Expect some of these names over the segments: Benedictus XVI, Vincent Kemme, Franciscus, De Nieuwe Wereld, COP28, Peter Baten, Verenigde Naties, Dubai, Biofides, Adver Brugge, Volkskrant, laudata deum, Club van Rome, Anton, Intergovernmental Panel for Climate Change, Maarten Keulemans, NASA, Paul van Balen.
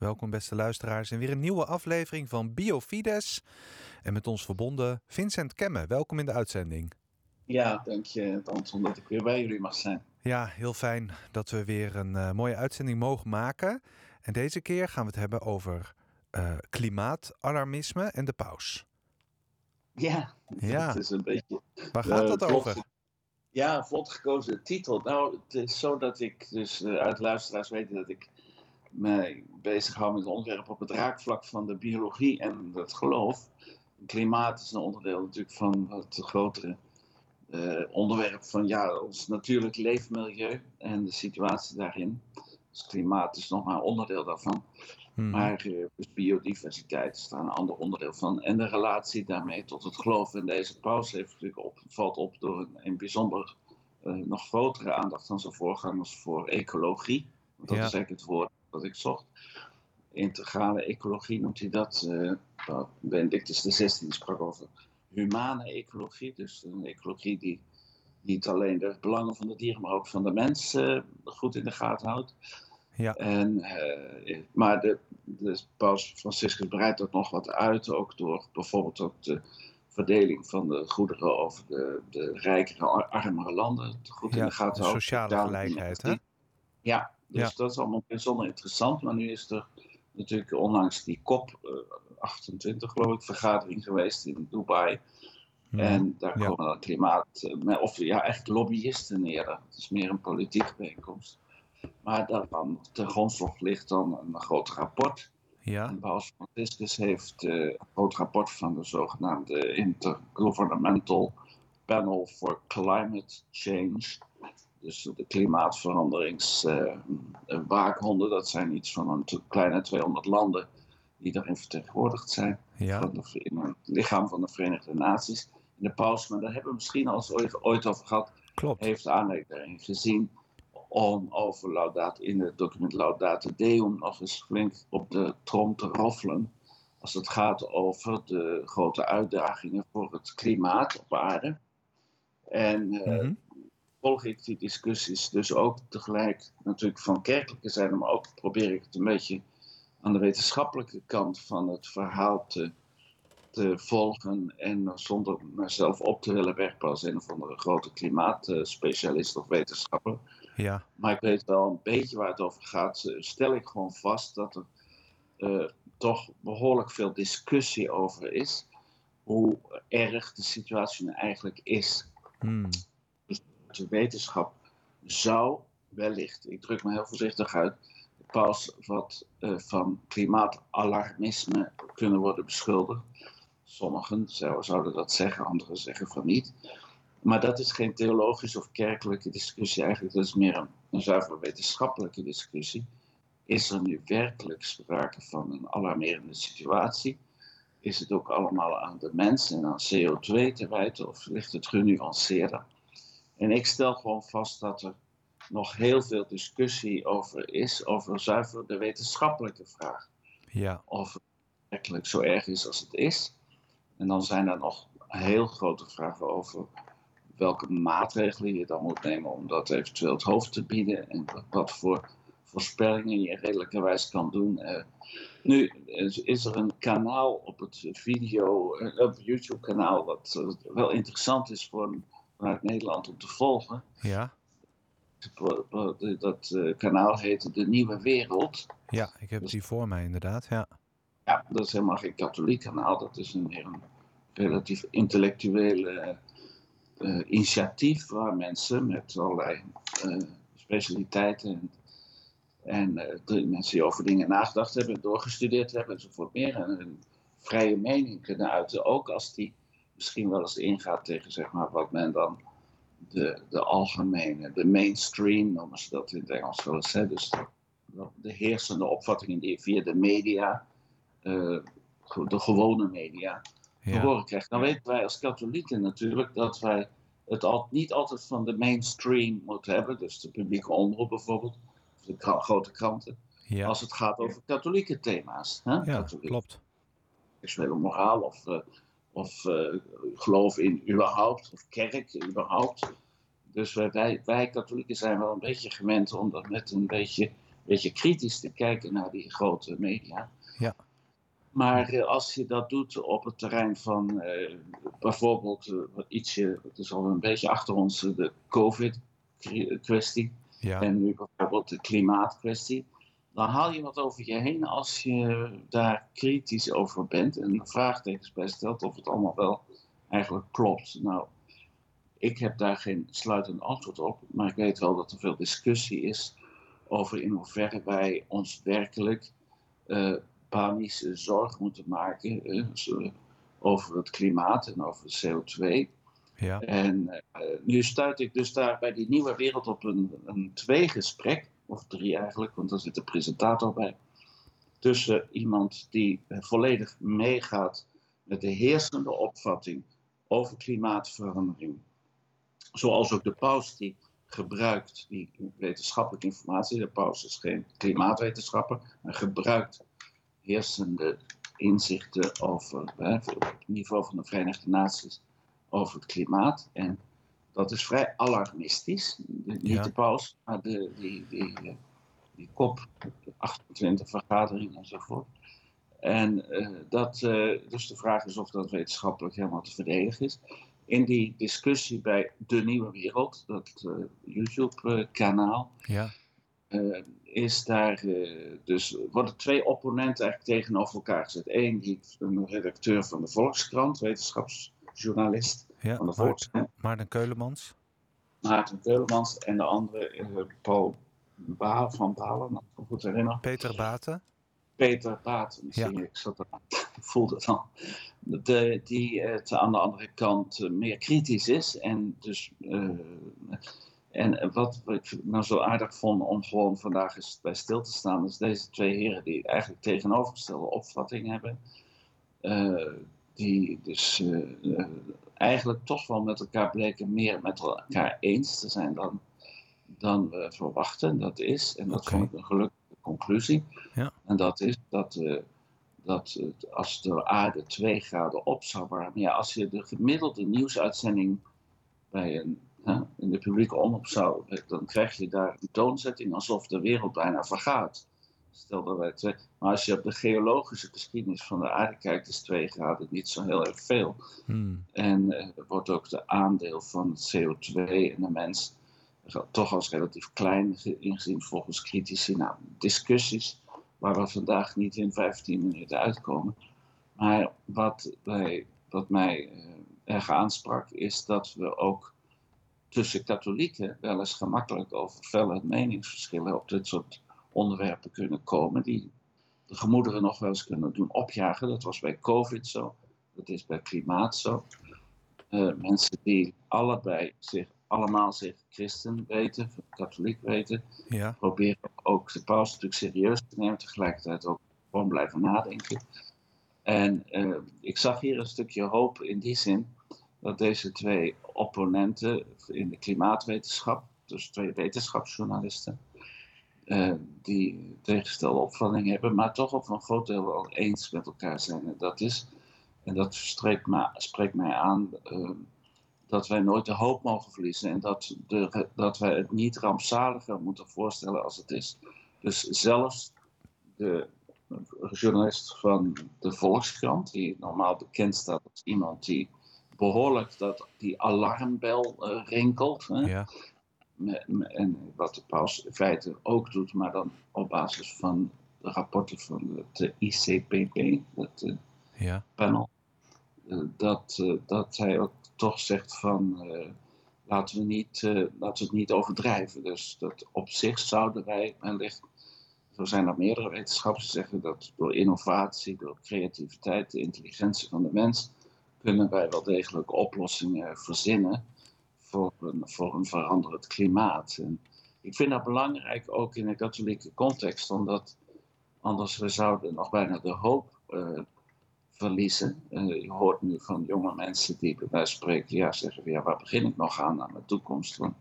Welkom beste luisteraars in weer een nieuwe aflevering van Biofides. En met ons verbonden Vincent Kemme. Welkom in de uitzending. Ja, dank je Anton dat ik weer bij jullie mag zijn. Ja, heel fijn dat we weer een mooie uitzending mogen maken. En deze keer gaan we het hebben over klimaatalarmisme en de paus. Ja, dat is een beetje... Waar gaat dat over? Ja, vlot gekozen titel. Nou, het is zo dat ik dus uit luisteraars weet dat ik mij bezighoud met het onderwerp op het raakvlak van de biologie en het geloof. Klimaat is een onderdeel natuurlijk van het grotere onderwerp van ons natuurlijk leefmilieu en de situatie daarin. Dus klimaat is nog maar een onderdeel daarvan. Maar dus biodiversiteit is daar een ander onderdeel van. En de relatie daarmee tot het geloof. En deze paus heeft natuurlijk valt op door een bijzonder nog grotere aandacht dan zijn voorgangers voor ecologie. Want dat is eigenlijk het woord dat ik zocht. Integrale ecologie noemt hij dat. Benedictus XVI sprak over humane ecologie. Dus een ecologie die niet alleen de belangen van de dieren, maar ook van de mens goed in de gaten houdt. Ja. Maar de paus Franciscus breidt dat nog wat uit, ook door bijvoorbeeld ook de verdeling van de goederen over de rijkere, armere landen. Goed in de gaten houden. Sociale gelijkheid, hè? Ja, dus dat is allemaal bijzonder interessant. Maar nu is er natuurlijk onlangs die COP28, geloof ik, vergadering geweest in Dubai. En daar komen dan echt lobbyisten neer. Het is meer een politieke bijeenkomst. Maar daarvan ten grondslag ligt dan een groot rapport. Ja. Paus Franciscus heeft een groot rapport van de zogenaamde Intergovernmental Panel for Climate Change. Dus de klimaatveranderingswaakhonden, dat zijn iets van een kleine 200 landen die daarin vertegenwoordigd zijn. Ja. In het lichaam van de Verenigde Naties. En de paus, maar daar hebben we misschien al ooit over gehad, heeft aanleiding daarin gezien. Om in het document laudata deum nog eens flink op de trom te roffelen. Als het gaat over de grote uitdagingen voor het klimaat op aarde. En volg ik die discussies dus ook tegelijk natuurlijk van kerkelijke zijde. Maar ook probeer ik het een beetje aan de wetenschappelijke kant van het verhaal te volgen. En zonder mezelf op te willen werpen als een of andere grote klimaatspecialist of wetenschapper. Ja. Maar ik weet wel een beetje waar het over gaat. Stel ik gewoon vast dat er toch behoorlijk veel discussie over is. Hoe erg de situatie nu eigenlijk is. Dus de wetenschap zou wellicht, ik druk me heel voorzichtig uit, pas wat van klimaatalarmisme kunnen worden beschuldigd. Sommigen zouden dat zeggen, anderen zeggen van niet. Maar dat is geen theologische of kerkelijke discussie eigenlijk. Dat is meer een zuiver wetenschappelijke discussie. Is er nu werkelijk sprake van een alarmerende situatie? Is het ook allemaal aan de mens en aan CO2 te wijten? Of ligt het genuanceerder? En ik stel gewoon vast dat er nog heel veel discussie over is. Over zuiver de wetenschappelijke vraag. Ja. Of het werkelijk zo erg is als het is. En dan zijn er nog heel grote vragen over welke maatregelen je dan moet nemen om dat eventueel het hoofd te bieden. En wat voor voorspellingen je redelijkerwijs kan doen. Nu is er een kanaal op het YouTube kanaal dat wel interessant is vanuit Nederland om te volgen. Ja. Dat kanaal heet De Nieuwe Wereld. Ja, ik heb die voor mij inderdaad. Ja. Ja, dat is helemaal geen katholiek kanaal. Dat is een relatief intellectuele initiatief waar mensen met allerlei specialiteiten en mensen die over dingen nagedacht hebben, doorgestudeerd hebben enzovoort meer en hun vrije mening kunnen uiten. Ook als die misschien wel eens ingaat tegen zeg maar wat men dan de algemene, de mainstream noemen ze dat in het Engels wel eens. Hè? Dus de heersende opvattingen die via de media, de gewone media, horen krijgt. Dan weten wij als katholieken natuurlijk dat wij het niet altijd van de mainstream moeten hebben, dus de publieke omroep bijvoorbeeld, of de grote kranten, als het gaat over katholieke thema's. Hè? Ja, klopt. Seksuele moraal of geloof in überhaupt, of kerk überhaupt. Dus wij katholieken zijn wel een beetje gewend om dat met een beetje beetje kritisch te kijken naar die grote media. Ja. Maar als je dat doet op het terrein van bijvoorbeeld het is al een beetje achter ons de COVID-kwestie ja. En nu bijvoorbeeld de klimaatkwestie, dan haal je wat over je heen als je daar kritisch over bent en vraagtekens bij stelt of het allemaal wel eigenlijk klopt. Nou, ik heb daar geen sluitend antwoord op, maar ik weet wel dat er veel discussie is over in hoeverre wij ons werkelijk panische zorg moeten maken over het klimaat en over CO2. Ja. En nu stuit ik dus daar bij die nieuwe wereld op een tweegesprek, of drie eigenlijk, want daar zit de presentator bij, tussen iemand die volledig meegaat met de heersende opvatting over klimaatverandering. Zoals ook de paus die gebruikt die wetenschappelijke informatie. De paus is geen klimaatwetenschapper, maar gebruikt heersende inzichten over het niveau van de Verenigde Naties over het klimaat. En dat is vrij alarmistisch. Niet ja. De paus, maar die COP28 vergadering enzovoort. En dus de vraag is of dat wetenschappelijk helemaal te verdedigen is. In die discussie bij De Nieuwe Wereld, dat YouTube-kanaal, ja. Worden twee opponenten eigenlijk tegenover elkaar gezet. Eén, een redacteur van de Volkskrant, wetenschapsjournalist ja, van de Volkskrant. Maarten Keulemans en de andere Paul van Balen, als ik me goed herinner. Peter Baten, ja. Ik voelde het al. Die het aan de andere kant meer kritisch is. En dus en wat ik nou zo aardig vond om gewoon vandaag eens bij stil te staan, is deze twee heren die eigenlijk tegenovergestelde opvatting hebben. Die dus eigenlijk toch wel met elkaar bleken meer met elkaar eens te zijn dan we verwachten. Dat is, en dat vond ik een gelukkige conclusie. Ja. En dat is dat als de aarde 2 graden op zou warmen, ja, als je de gemiddelde nieuwsuitzending bij in de publieke omroep zou, dan krijg je daar een toonzetting alsof de wereld bijna vergaat. Stel dat wij maar als je op de geologische geschiedenis van de aarde kijkt, is 2 graden niet zo heel erg veel. En wordt ook de aandeel van het CO2 en de mens toch als relatief klein ingezien volgens critici. Nou, discussies waar we vandaag niet in 15 minuten uitkomen. Maar wat mij erg aansprak is dat we ook tussen katholieken wel eens gemakkelijk over felle meningsverschillen op dit soort onderwerpen kunnen komen. Die de gemoederen nog wel eens kunnen doen opjagen. Dat was bij COVID zo. Dat is bij klimaat zo. Mensen die allemaal zich christen weten, katholiek weten, ja. Proberen ook de paus natuurlijk serieus te nemen, tegelijkertijd ook gewoon blijven nadenken. En ik zag hier een stukje hoop in die zin dat deze twee opponenten in de klimaatwetenschap, dus twee wetenschapsjournalisten, die tegenstelde opvatting hebben, maar toch op een groot deel wel eens met elkaar zijn. En dat is, en dat spreekt mij aan, dat wij nooit de hoop mogen verliezen en dat wij het niet rampzaliger moeten voorstellen als het is. Dus zelfs de journalist van de Volkskrant, die normaal bekend staat als iemand die behoorlijk die alarmbel rinkelt. Hè? Ja. En wat de paus in feite ook doet, maar dan op basis van de rapporten van het ICPP, het ja. panel, dat hij ook toch zegt van laten we het niet overdrijven. Dus dat op zich zouden wij wellicht, zo zijn er meerdere wetenschappers die zeggen dat door innovatie, door creativiteit, de intelligentie van de mens, kunnen wij wel degelijk oplossingen verzinnen voor een veranderend klimaat. En ik vind dat belangrijk ook in de katholieke context, omdat anders we zouden nog bijna de hoop verliezen. Je hoort nu van jonge mensen die bij mij spreken, ja, zeggen we, ja, waar begin ik nog aan de toekomst? Want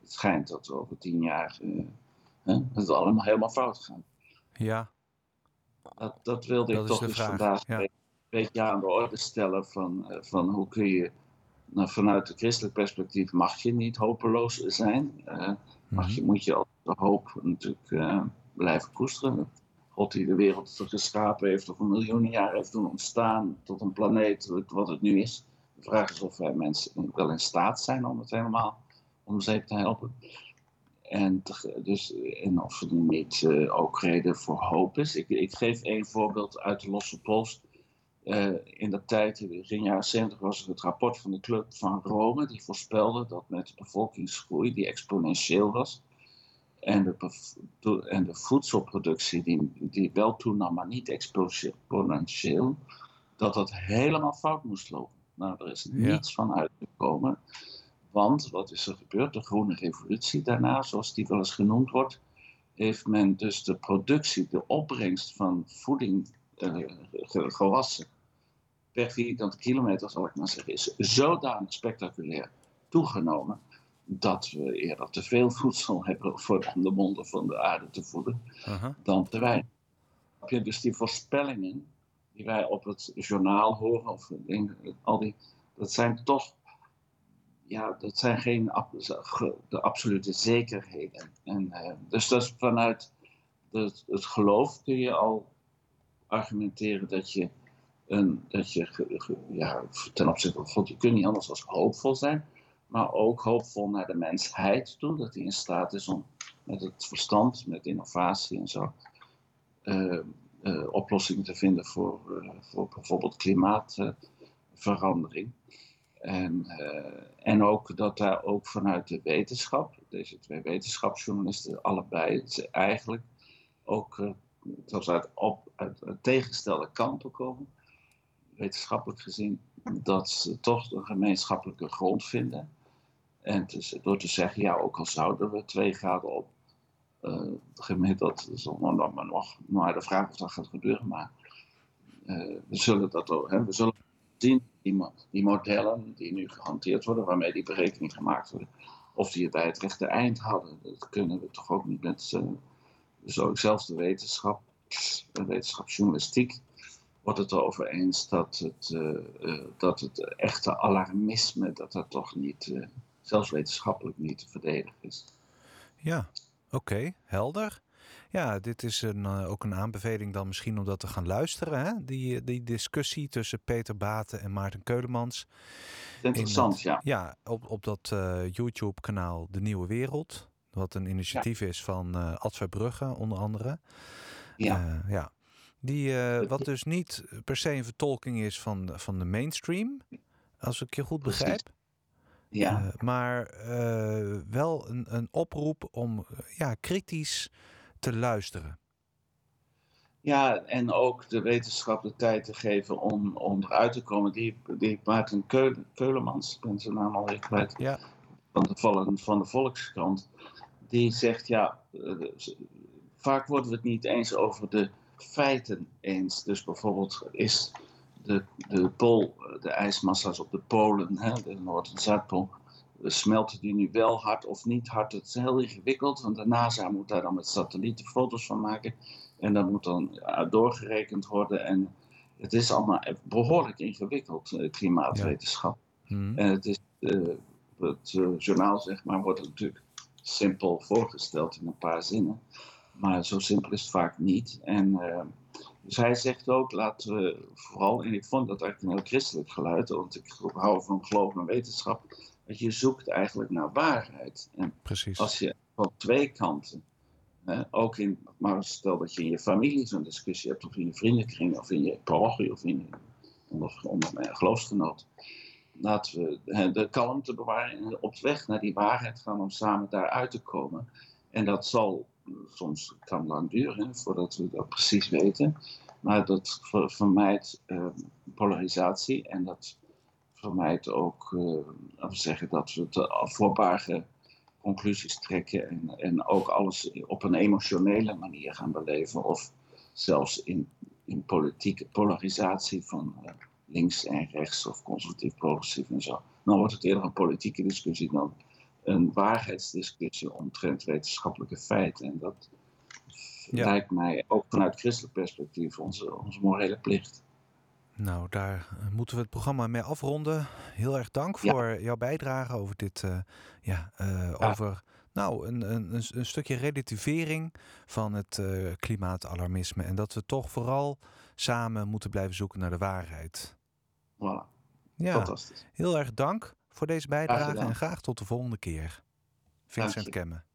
het schijnt dat we over 10 jaar het allemaal helemaal fout gaat. Ja. Dat wilde ik toch dus vandaag ja. een beetje aan de orde stellen van hoe kun je, nou, vanuit het christelijk perspectief mag je niet hopeloos zijn. Moet je altijd de hoop natuurlijk blijven koesteren. God die de wereld geschapen heeft of 1 miljoen jaar heeft doen ontstaan tot een planeet wat het nu is. De vraag is of wij mensen wel in staat zijn om het helemaal om zeep te helpen. En of er niet ook reden voor hoop is. Ik geef één voorbeeld uit de losse pols. In de tijd, in de jaren 70, was er het rapport van de Club van Rome. Die voorspelde dat met de bevolkingsgroei, die exponentieel was, en de voedselproductie die wel toenam, maar niet exponentieel, dat helemaal fout moest lopen. Nou, er is niets van uitgekomen. Want wat is er gebeurd? De groene revolutie daarna, zoals die wel eens genoemd wordt, heeft men dus de productie, de opbrengst van voeding, gewassen, per vierkante kilometer zal ik maar zeggen, is zodanig spectaculair toegenomen dat we eerder te veel voedsel hebben om de monden van de aarde te voeden dan te weinig. Dus die voorspellingen die wij op het journaal horen, of al die, dat zijn toch. Ja, dat zijn geen de absolute zekerheden. Dus dat is vanuit het geloof kun je al argumenteren dat je ten opzichte van God, je kunt niet anders dan hoopvol zijn, maar ook hoopvol naar de mensheid toe, dat die in staat is om met het verstand, met innovatie en zo, oplossingen te vinden voor bijvoorbeeld klimaatverandering. En ook dat daar ook vanuit de wetenschap, deze twee wetenschapsjournalisten allebei, eigenlijk ook zelfs uit tegenstelde kampen komen, wetenschappelijk gezien, dat ze toch een gemeenschappelijke grond vinden. En door te zeggen, ja, ook al zouden we 2 graden op, gemiddeld, dan maar nog, maar de vraag of dat gaat gebeuren, maar we zullen dat ook, hè, we zullen zien. Die modellen die nu gehanteerd worden, waarmee die berekeningen gemaakt worden, of die het bij het rechte eind hadden, dat kunnen we toch ook niet met. Dus ook zelfs de wetenschapsjournalistiek wordt het erover eens dat het echte alarmisme, dat toch niet, zelfs wetenschappelijk niet te verdedigen is. Ja, oké, helder. Ja, dit is ook een aanbeveling dan misschien om dat te gaan luisteren. Hè? Die discussie tussen Peter Baten en Maarten Keulemans. Interessant, ja. Ja, op dat YouTube-kanaal De Nieuwe Wereld. Wat een initiatief is van Adver Brugge, onder andere. Ja. Wat dus niet per se een vertolking is van de mainstream. Als ik je goed begrijp. Ja. Maar wel een oproep om kritisch te luisteren. Ja, en ook de wetenschap de tijd te geven om eruit te komen. Die Maarten Keulemans, ik ben zijn naam alweer kwijt, van de Volkskrant, die zegt, vaak worden we het niet eens over de feiten eens. Dus bijvoorbeeld is de ijsmassa's op de polen, hè, de Noord- en Zuidpool, smelten die nu wel hard of niet hard? Het is heel ingewikkeld, want de NASA moet daar dan met satellieten foto's van maken. En dat moet dan doorgerekend worden. En het is allemaal behoorlijk ingewikkeld, klimaatwetenschap. Ja. En het is, het journaal, zeg maar, wordt natuurlijk simpel voorgesteld in een paar zinnen. Maar zo simpel is het vaak niet. Dus hij zegt ook, laten we vooral, en ik vond dat eigenlijk een heel christelijk geluid, want ik hou van geloof en wetenschap, dat je zoekt eigenlijk naar waarheid. En precies. Als je van twee kanten, maar stel dat je in je familie zo'n discussie hebt, of in je vriendenkring, of in je parochie, of in onder mijn geloofsgenoot. Laten we de kalmte bewaren en op weg naar die waarheid gaan om samen daaruit te komen. En dat zal soms kan lang duren, voordat we dat precies weten. Maar dat vermijdt polarisatie en dat vermijdt ook, laten we zeggen, dat we de afvoerbare conclusies trekken en ook alles op een emotionele manier gaan beleven. Of zelfs in politieke polarisatie van links en rechts of conservatief-progressief en zo. Dan wordt het eerder een politieke discussie dan een waarheidsdiscussie omtrent wetenschappelijke feiten. En dat lijkt mij ook vanuit christelijk perspectief onze morele plicht. Nou, daar moeten we het programma mee afronden. Heel erg dank voor jouw bijdrage over dit over nou, een stukje relativering van het klimaatalarmisme. En dat we toch vooral samen moeten blijven zoeken naar de waarheid. Voilà. Ja, fantastisch. Heel erg dank voor deze bijdrage en graag tot de volgende keer. Vincent Kemme.